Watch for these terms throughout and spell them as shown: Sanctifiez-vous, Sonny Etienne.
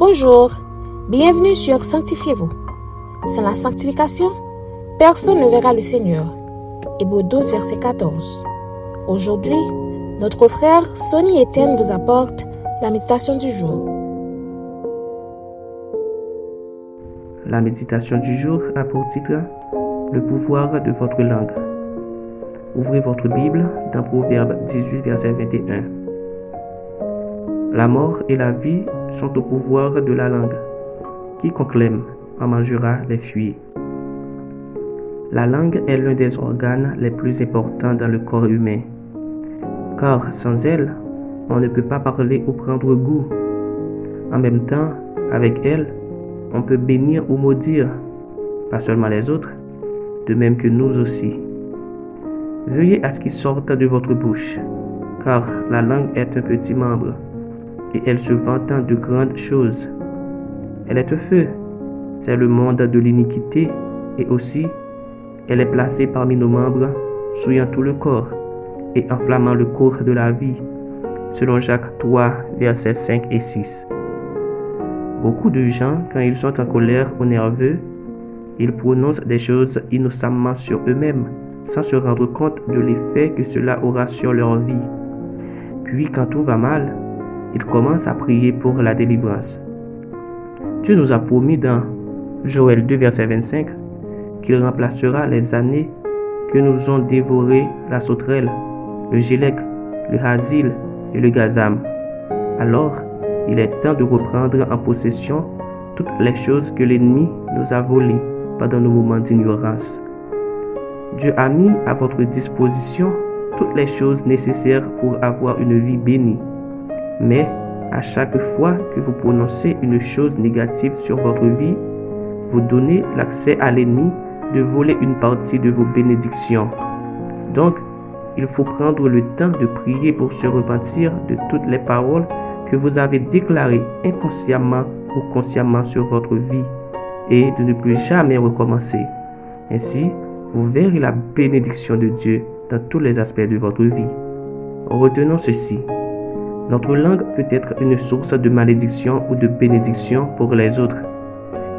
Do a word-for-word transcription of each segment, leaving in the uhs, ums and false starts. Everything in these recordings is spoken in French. Bonjour, bienvenue sur Sanctifiez-vous. Sans la sanctification, personne ne verra le Seigneur. Hébreux douze, verset quatorze. Aujourd'hui, notre frère Sonny Etienne vous apporte la méditation du jour. La méditation du jour a pour titre « Le pouvoir de votre langue ». Ouvrez votre Bible dans Proverbe dix-huit, verset vingt et un. La mort et la vie sont au pouvoir de la langue. Quiconque l'aime en mangera les fruits. La langue est l'un des organes les plus importants dans le corps humain, car sans elle, on ne peut pas parler ou prendre goût. En même temps, avec elle, on peut bénir ou maudire, pas seulement les autres, de même que nous aussi. Veillez à ce qui sorte de votre bouche, car la langue est un petit membre, et elle se vante de grandes choses. Elle est un feu, c'est le monde de l'iniquité, et aussi, elle est placée parmi nos membres, souillant tout le corps, et enflammant le cours de la vie, selon Jacques trois, versets cinq et six. Beaucoup de gens, quand ils sont en colère ou nerveux, ils prononcent des choses innocemment sur eux-mêmes, sans se rendre compte de l'effet que cela aura sur leur vie. Puis, quand tout va mal, ils commencent à prier pour la délivrance. Dieu nous a promis dans Joël deux, verset vingt-cinq, qu'il remplacera les années que nous ont dévorées la sauterelle, le gélec, le hasil et le gazam. Alors, il est temps de reprendre en possession toutes les choses que l'ennemi nous a volées pendant nos moments d'ignorance. Dieu a mis à votre disposition toutes les choses nécessaires pour avoir une vie bénie. Mais à chaque fois que vous prononcez une chose négative sur votre vie, vous donnez l'accès à l'ennemi de voler une partie de vos bénédictions. Donc, il faut prendre le temps de prier pour se repentir de toutes les paroles que vous avez déclaré inconsciemment ou consciemment sur votre vie et de ne plus jamais recommencer. Ainsi, vous verrez la bénédiction de Dieu dans tous les aspects de votre vie. Retenons ceci. Notre langue peut être une source de malédiction ou de bénédiction pour les autres.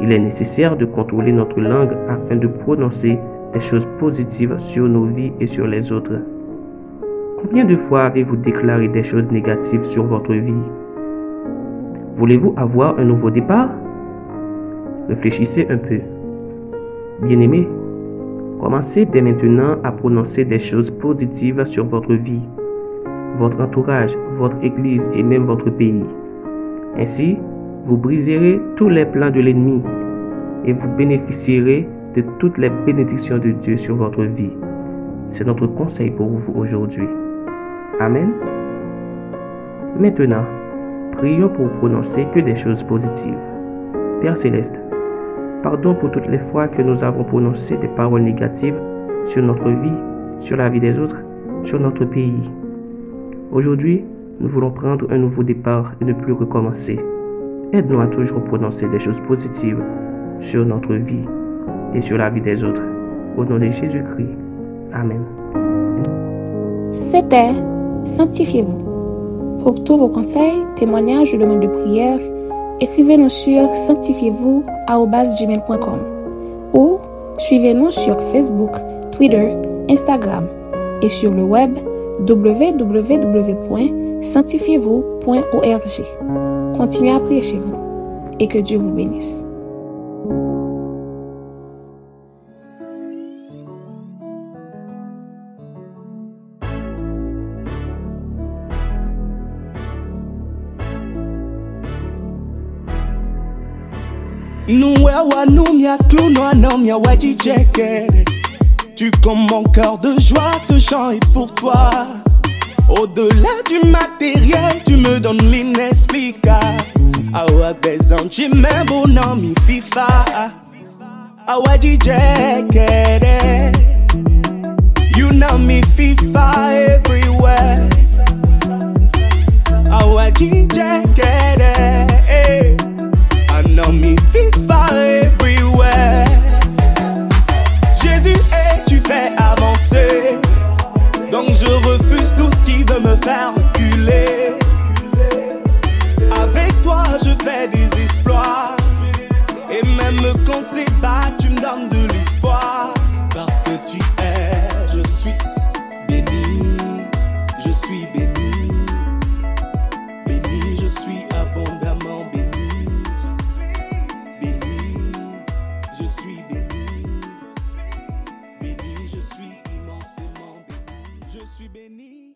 Il est nécessaire de contrôler notre langue afin de prononcer des choses positives sur nos vies et sur les autres. Combien de fois avez-vous déclaré des choses négatives sur votre vie? Voulez-vous avoir un nouveau départ? Réfléchissez un peu. Bien-aimés, commencez dès maintenant à prononcer des choses positives sur votre vie, votre entourage, votre église et même votre pays. Ainsi, vous briserez tous les plans de l'ennemi et vous bénéficierez de toutes les bénédictions de Dieu sur votre vie. C'est notre conseil pour vous aujourd'hui. Amen. Maintenant, prions pour prononcer que des choses positives. Père Céleste, pardon pour toutes les fois que nous avons prononcé des paroles négatives sur notre vie, sur la vie des autres, sur notre pays. Aujourd'hui, nous voulons prendre un nouveau départ et ne plus recommencer. Aide-nous à toujours prononcer des choses positives sur notre vie et sur la vie des autres. Au nom de Jésus-Christ. Amen. C'était Sanctifiez-vous. Pour tous vos conseils, témoignages ou demandes de prière, écrivez-nous sur sanctifiez-vous arobase gmail point com ou suivez-nous sur Facebook, Twitter, Instagram et sur le web double vé double vé double vé point santifiez vous point org. Continuez à prier chez vous et que Dieu vous bénisse. Noué wanoumia clounouanomia waji jekede. Tu comme mon cœur de joie, ce chant est pour toi. Au-delà du matériel, tu me donnes l'inexplicable. Awa des anges, mais bon ami FIFA. Awa di jekede. You know me FIFA everywhere. Awa di jekede. Know me FIFA everywhere. Jésus, hey, tu fais avancer. Donc je refuse tout ce qui veut me faire reculer. Avec toi je fais des histoires. béni, béni, je suis immensément béni, je suis béni.